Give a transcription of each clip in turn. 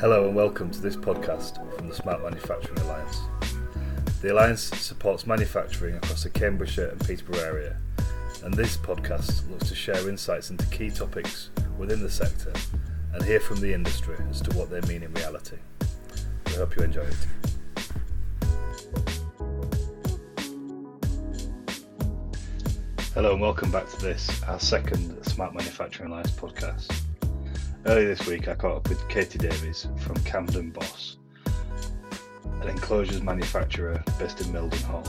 Hello and welcome to this podcast from the Smart Manufacturing Alliance. The Alliance supports manufacturing across the Cambridgeshire and Peterborough area, and this podcast looks to share insights into key topics within the sector and hear from the industry as to what they mean in reality. We hope you enjoy it. Hello and welcome back to this, our second Smart Manufacturing Alliance podcast. Earlier this week I caught up with Katy Davies from CamdenBoss, an enclosures manufacturer based in Mildenhall.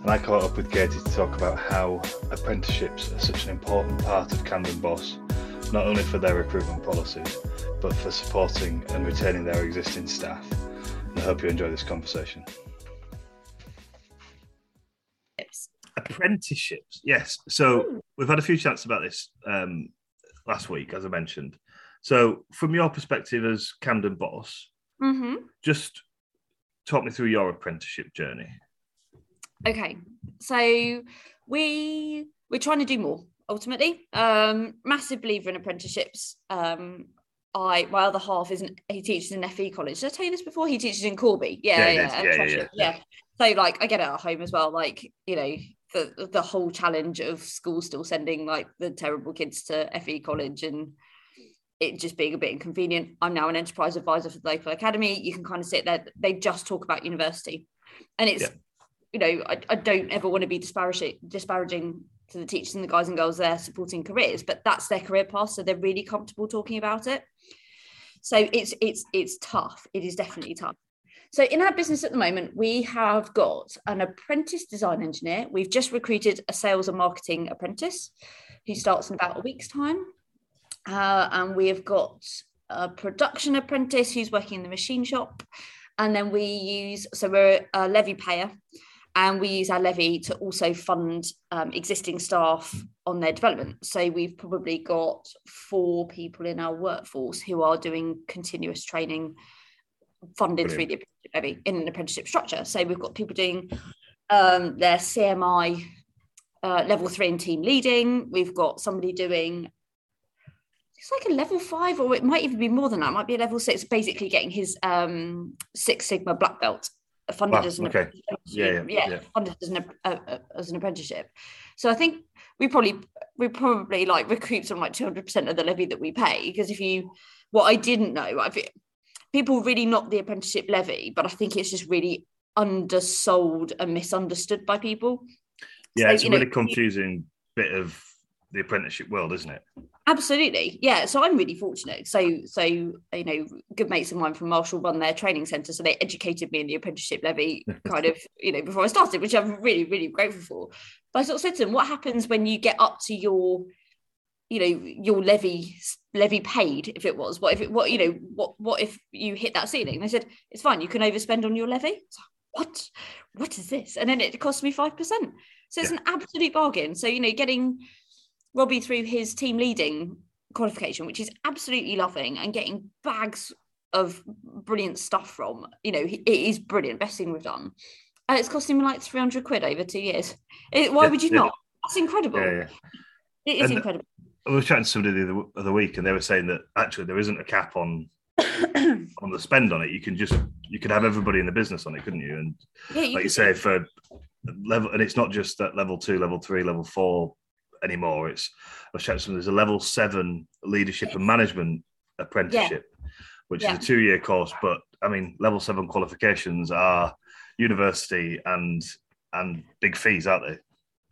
And I caught up with Katy to talk about how apprenticeships are such an important part of CamdenBoss, not only for their recruitment policies, but for supporting and retaining their existing staff. And I hope you enjoy this conversation. Apprenticeships, yes. So we've had a few chats about this last week, as I mentioned. So from your perspective as CamdenBoss, mm-hmm. just talk me through your apprenticeship journey. Okay, so we're trying to do more, ultimately. Massive believer in apprenticeships. My other half he teaches in FE college. Did I tell you this before? He teaches in Corby. Yeah. So like I get it at home as well, like, you know, the whole challenge of school still sending like the terrible kids to FE college and it just being a bit inconvenient. I'm now an enterprise advisor for the local academy. You can kind of sit there, they just talk about university, and it's you know, I don't ever want to be disparaging to the teachers and the guys and girls there supporting careers, but that's their career path, so they're really comfortable talking about it. So it's tough. It is definitely tough. So in our business at the moment, we have got an apprentice design engineer. We've just recruited a sales and marketing apprentice who starts in about a week's time. And we have got a production apprentice who's working in the machine shop. And then we're a levy payer, and we use our levy to also fund existing staff on their development. So we've probably got 4 people in our workforce who are doing continuous training funded through the levy in an apprenticeship structure. So we've got people doing their CMI level 3 and team leading. We've got somebody doing, it's like a level 5, or it might even be more than that. It might be a level 6, basically getting his Six Sigma black belt funded as an apprenticeship. So I think we probably like recoup some like 200% of the levy that we pay, because what I didn't know, people really knock the apprenticeship levy, but I think it's just really undersold and misunderstood by people. Yeah, so, it's a really confusing bit of the apprenticeship world, isn't it? Absolutely, yeah. So I'm really fortunate. So you know, good mates of mine from Marshall run their training centre, so they educated me in the apprenticeship levy, kind of, you know, before I started, which I'm really, really grateful for. But I sort of said to them, what happens when you get up to your, you know, your levy paid, if it was, what if you hit that ceiling? And they said, it's fine, you can overspend on your levy. It's like, what is this? And then it cost me 5%. So it's an absolute bargain. So, you know, getting Robbie through his team leading qualification, which is absolutely loving, and getting bags of brilliant stuff from, you know, it is brilliant, best thing we've done. And it's costing me like 300 quid over 2 years. Why would you not? That's incredible. Yeah, yeah. It is incredible. I was chatting to somebody the other week, and they were saying that actually there isn't a cap on the spend on it. You could have everybody in the business on it, couldn't you? And like you say, for level, and it's not just that level 2, level 3, level 4 anymore. It's, I was chatting to somebody, there's a level 7 leadership and management apprenticeship, which is a 2-year course. But I mean, level 7 qualifications are university and big fees, aren't they?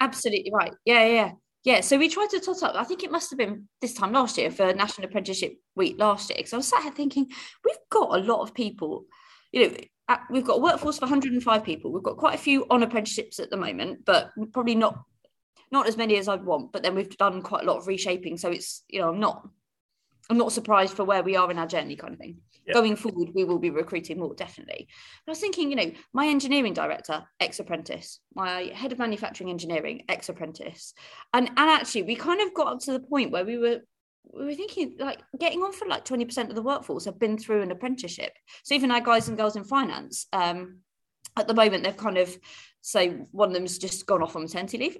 Absolutely right. Yeah. Yeah, so we tried to tot up. I think it must have been this time last year for National Apprenticeship Week last year. Because I was sat here thinking, we've got a lot of people. You know, we've got a workforce of 105 people. We've got quite a few on apprenticeships at the moment, but probably not as many as I'd want. But then we've done quite a lot of reshaping, so it's, you know, I'm not surprised for where we are in our journey, kind of thing. Yeah. Going forward, we will be recruiting more, definitely. But I was thinking, you know, my engineering director, ex-apprentice, my head of manufacturing engineering, ex-apprentice. And actually, we kind of got up to the point where we were thinking, like, getting on for like 20% of the workforce have been through an apprenticeship. So even our guys and girls in finance, at the moment, they've kind of, so one of them's just gone off on maternity leave.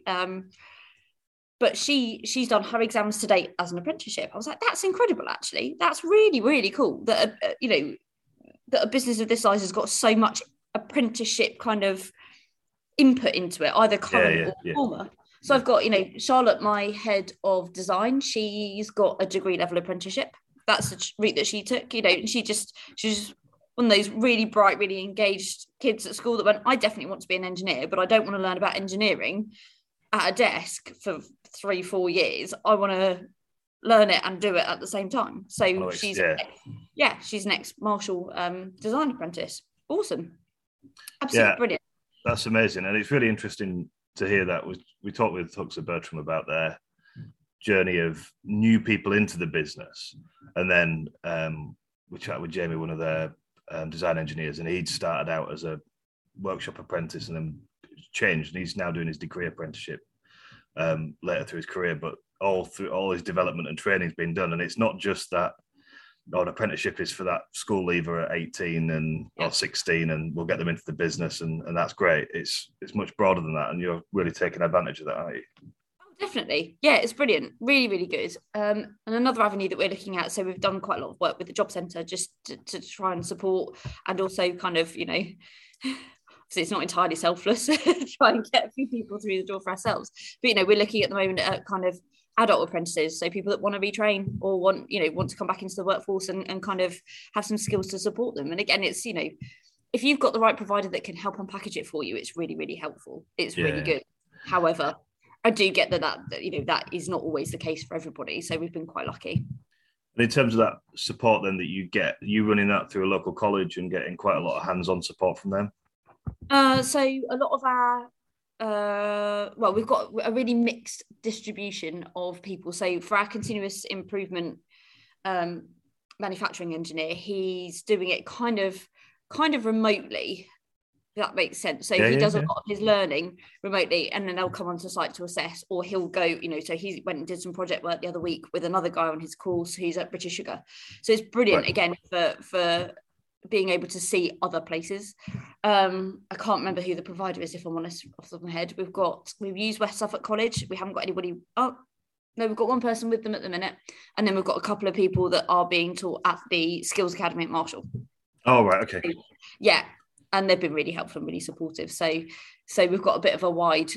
But she's done her exams to date as an apprenticeship. I was like, that's incredible, actually. That's really, really cool that, that a business of this size has got so much apprenticeship kind of input into it, either current or former. So I've got, Charlotte, my head of design, she's got a degree level apprenticeship. That's the route that she took, and she's one of those really bright, really engaged kids at school that went, I definitely want to be an engineer, but I don't want to learn about engineering at a desk for 3-4 years. I want to learn it and do it at the same time. So she's an ex-Marshall design apprentice. Awesome. Absolutely brilliant. That's amazing. And it's really interesting to hear that. We talked with Huxa Bertram about their journey of new people into the business. And then we chatted with Jamie, one of their design engineers, and he'd started out as a workshop apprentice and then changed. And he's now doing his degree apprenticeship later through his career, but all his development and training has been done. And it's not just that an apprenticeship is for that school leaver at 18 or 16 and we'll get them into the business and that's great. It's much broader than that, and you're really taking advantage of that, aren't you? Oh, definitely. Yeah, it's brilliant. Really, really good. And another avenue that we're looking at, so we've done quite a lot of work with the job centre just to try and support and also kind of, so it's not entirely selfless try and get a few people through the door for ourselves. But, we're looking at the moment at kind of adult apprentices, so people that want to retrain or want to come back into the workforce and kind of have some skills to support them. And again, it's if you've got the right provider that can help unpackage it for you, it's really, really helpful. It's really good. However, I do get that that is not always the case for everybody, so we've been quite lucky. And in terms of that support then that you get, you running that through a local college and getting quite a lot of hands-on support from them? So a lot of our we've got a really mixed distribution of people. So for our continuous improvement manufacturing engineer, he's doing it kind of remotely, if that makes sense. So he does a lot of his learning remotely, and then they'll come onto site to assess, or he'll go, so he went and did some project work the other week with another guy on his course who's at British Sugar. So it's brilliant, again, for being able to see other places. I can't remember who the provider is, if I'm honest, off the top of my head. We've used West Suffolk College. We haven't got anybody. Oh no, we've got one person with them at the minute, and then we've got a couple of people that are being taught at the Skills Academy at Marshall. Oh right, okay. Yeah, and they've been really helpful and really supportive. So we've got a bit of a wide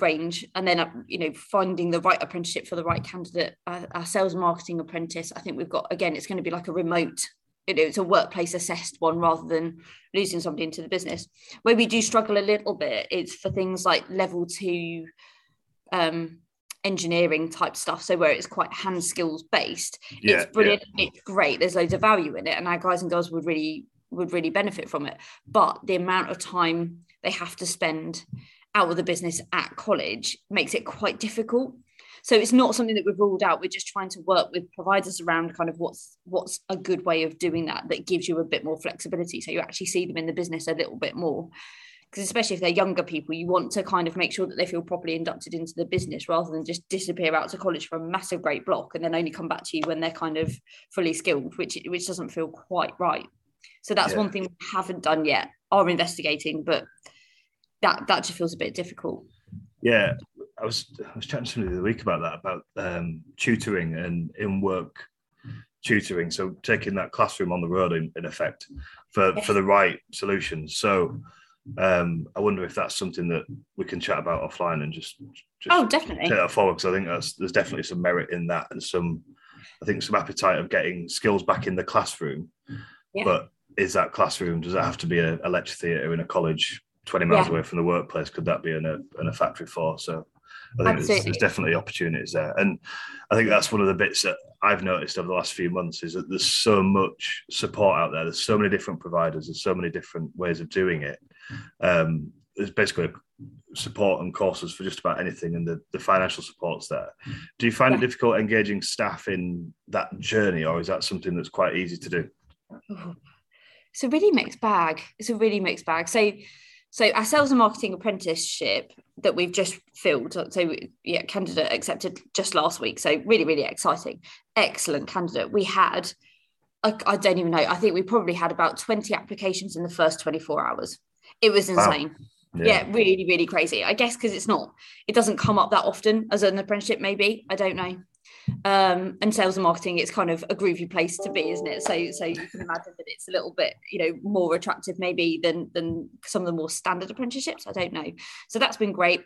range, and then finding the right apprenticeship for the right candidate. Our sales marketing apprentice, I think we've got, again, it's going to be like a remote. It's a workplace assessed one rather than losing somebody into the business. Where we do struggle a little bit, it's for things like level 2 engineering type stuff. So where it's quite hand skills based, it's brilliant, it's great. There's loads of value in it, and our guys and girls would really benefit from it. But the amount of time they have to spend out of the business at college makes it quite difficult. So it's not something that we've ruled out. We're just trying to work with providers around kind of what's a good way of doing that gives you a bit more flexibility, so you actually see them in the business a little bit more. Because especially if they're younger people, you want to kind of make sure that they feel properly inducted into the business rather than just disappear out to college for a massive great block and then only come back to you when they're kind of fully skilled, which doesn't feel quite right. So that's one thing we haven't done yet, are investigating, but that just feels a bit difficult. Yeah. I was chatting to somebody the other week about that, about tutoring and in-work tutoring. So taking that classroom on the road in effect for the right solutions. So I wonder if that's something that we can chat about offline and just definitely take that forward, because I think there's definitely some merit in that, and some appetite of getting skills back in the classroom. Yeah. But is that classroom, does that have to be a lecture theatre in a college 20 miles away from the workplace? Could that be in a factory floor? So I think there's definitely opportunities there. And I think that's one of the bits that I've noticed over the last few months, is that there's so much support out there. There's so many different providers. There's so many different ways of doing it. There's basically support and courses for just about anything, and the financial support's there. Do you find it difficult engaging staff in that journey, or is that something that's quite easy to do? Oh, it's a really mixed bag. So our sales and marketing apprenticeship that we've just filled, candidate accepted just last week. So really, really exciting. Excellent candidate. We had, I don't even know, I think we probably had about 20 applications in the first 24 hours. It was insane. Wow. Yeah, really, really crazy. I guess because it doesn't come up that often as an apprenticeship, maybe. I don't know. And sales and marketing, it's kind of a groovy place to be, isn't it? So you can imagine that it's a little bit, more attractive maybe than some of the more standard apprenticeships. I don't know. So that's been great.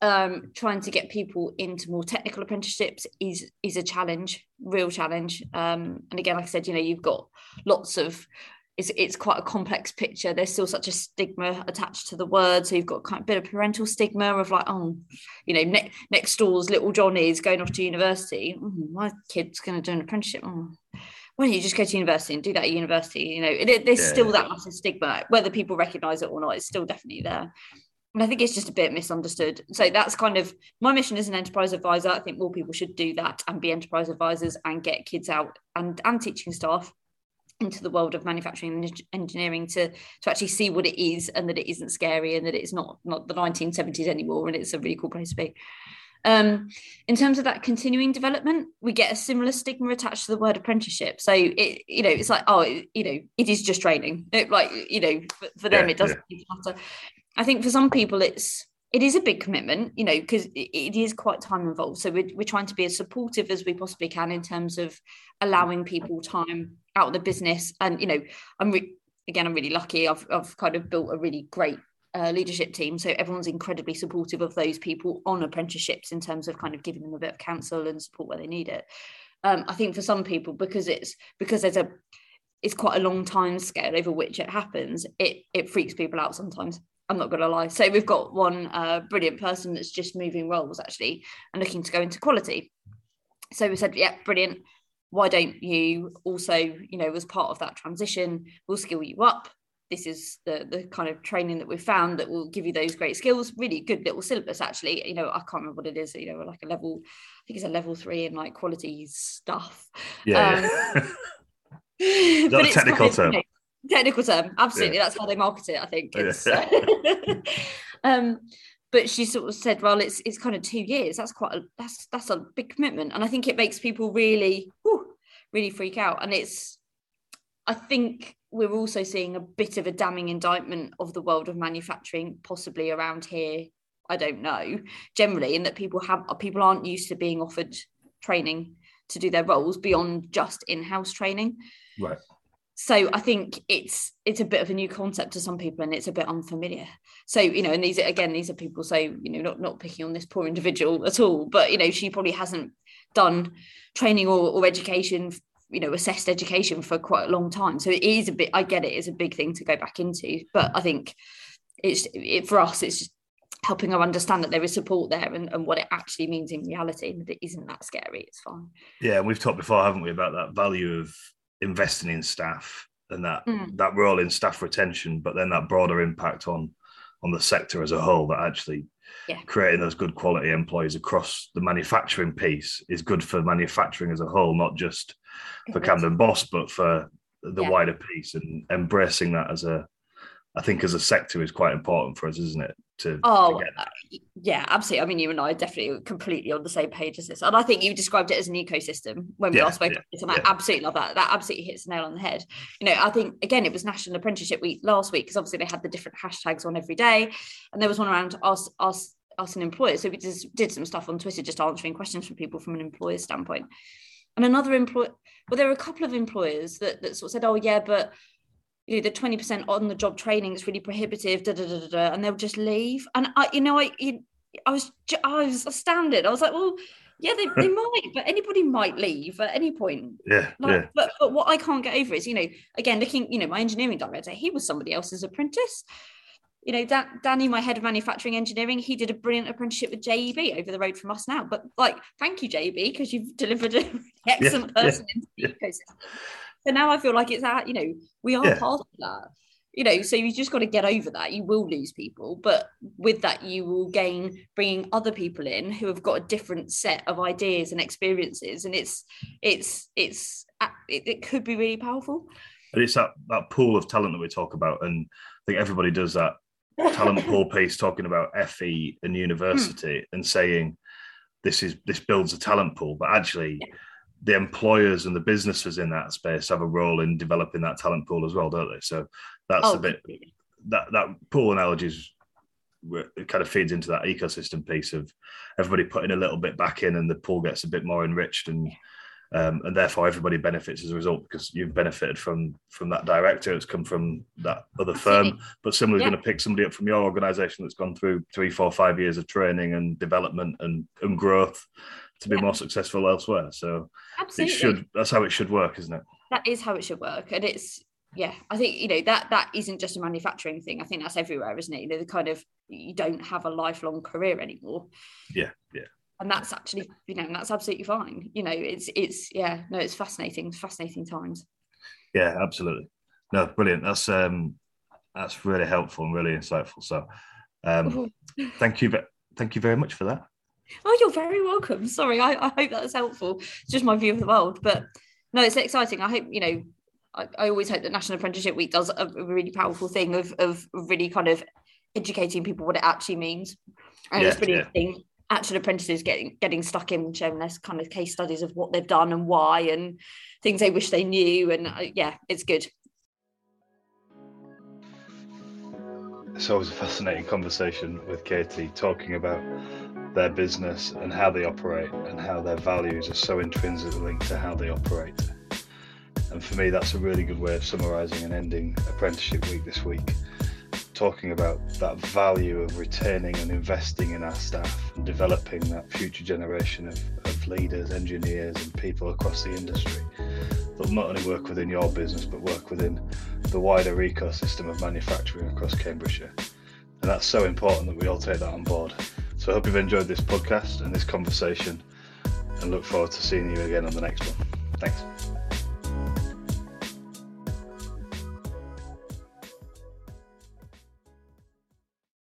Trying to get people into more technical apprenticeships is a challenge, real challenge. And again, like I said, you've got lots of, it's quite a complex picture. There's still such a stigma attached to the word. So you've got kind of a bit of parental stigma of like, next door's little Johnny is going off to university. My kid's going to do an apprenticeship. Why don't you just go to university and do that at university? There's still that massive stigma, whether people recognise it or not. It's still definitely there. And I think it's just a bit misunderstood. So that's kind of my mission as an enterprise advisor. I think more people should do that and be enterprise advisors and get kids out and teaching staff into the world of manufacturing and engineering to actually see what it is, and that it isn't scary, and that it's not the 1970s anymore, and it's a really cool place to be. In terms of that continuing development, we get a similar stigma attached to the word apprenticeship. So it's like, it is just training. For them, it doesn't matter. I think for some people it is a big commitment, because it is quite time involved. So we're trying to be as supportive as we possibly can in terms of allowing people time out of the business. And, I'm really lucky. I've kind of built a really great leadership team. So everyone's incredibly supportive of those people on apprenticeships in terms of kind of giving them a bit of counsel and support where they need it. I think for some people, because it's quite a long time scale over which it happens, it freaks people out sometimes. I'm not going to lie. So we've got one brilliant person that's just moving roles actually and looking to go into quality. So we said, yeah, brilliant. Why don't you also, as part of that transition, we'll skill you up. This is the kind of training that we've found that will give you those great skills. Really good little syllabus, actually. I can't remember what it is, like a level, I think it's a level 3 in like quality stuff. Is that a technical term? Technical term, absolutely. That's how they market it, I think. But she sort of said, well, it's kind of 2 years. That's a big commitment. And I think it makes people really, really freak out. And I think we're also seeing a bit of a damning indictment of the world of manufacturing, possibly around here. I don't know, generally, in that people aren't used to being offered training to do their roles beyond just in-house training. Right. So I think it's a bit of a new concept to some people, and it's a bit unfamiliar. So, and these are people, so, not picking on this poor individual at all, but, she probably hasn't done training or education, assessed education for quite a long time. So it is a bit, I get it, it's a big thing to go back into, but I think for us, it's just helping her understand that there is support there and what it actually means in reality, and that it isn't that scary, it's fine. Yeah, and we've talked before, haven't we, about that value of investing in staff and that role in staff retention, but then that broader impact on the sector as a whole, that actually creating those good quality employees across the manufacturing piece is good for manufacturing as a whole, not just for CamdenBoss, but for the wider piece. And embracing that as a sector is quite important for us, isn't it? Yeah, absolutely. I mean, you and I are definitely completely on the same page as this, and I think you described it as an ecosystem when we last spoke about this, and I absolutely love that. That absolutely hits the nail on the head. I think again, it was National Apprenticeship Week last week, because obviously they had the different hashtags on every day, and there was one around us and employers. So we just did some stuff on Twitter, just answering questions from people from an employer standpoint. And another employer, well, there were a couple of employers that sort of said, oh yeah, but the 20% on the job training is really prohibitive, and they'll just leave. And I was astounded. I was like, well, yeah, they might, but anybody might leave at any point. Yeah. But what I can't get over is, again, looking, my engineering director, he was somebody else's apprentice. Danny, my head of manufacturing engineering, he did a brilliant apprenticeship with JEB over the road from us now. But like, thank you, JEB, because you've delivered an excellent person into the ecosystem. So now I feel like it's that, we are part of that, so you just got to get over that. You will lose people, but with that, you will gain bringing other people in who have got a different set of ideas and experiences. And it could be really powerful. And it's that pool of talent that we talk about. And I think everybody does that talent pool piece, talking about FE and university and saying, this builds a talent pool, but actually, the employers and the businesses in that space have a role in developing that talent pool as well, don't they? So that's a bit, that pool analogy is it kind of feeds into that ecosystem piece of everybody putting a little bit back in, and the pool gets a bit more enriched, and therefore everybody benefits as a result, because you've benefited from that director that's come from that other firm, but someone's going to pick somebody up from your organisation that's gone through 3, 4, 5 years of training and development and growth to be more successful elsewhere. So Absolutely. It should, that's how it should work, isn't it? That is how it should work. And it's, I think, that isn't just a manufacturing thing. I think that's everywhere, isn't it? The kind of, you don't have a lifelong career anymore. Yeah. And that's actually, and that's absolutely fine. It's fascinating times. Yeah, absolutely. No, brilliant. That's really helpful and really insightful. So thank you very much for that. Oh, you're very welcome. Sorry, I hope that was helpful. It's just my view of the world, but no, it's exciting. I hope, I always hope that National Apprenticeship Week does a really powerful thing of really kind of educating people what it actually means. And it's really interesting. Actual apprentices getting stuck in and sharing their kind of case studies of what they've done and why, and things they wish they knew, and it's good. It's always a fascinating conversation with Katy, talking about their business and how they operate and how their values are so intrinsically linked to how they operate. And for me, that's a really good way of summarising and ending Apprenticeship Week this week. Talking about that value of retaining and investing in our staff and developing that future generation of leaders, engineers and people across the industry that not only work within your business but work within the wider ecosystem of manufacturing across Cambridgeshire. And that's so important that we all take that on board. So I hope you've enjoyed this podcast and this conversation, and look forward to seeing you again on the next one. Thanks.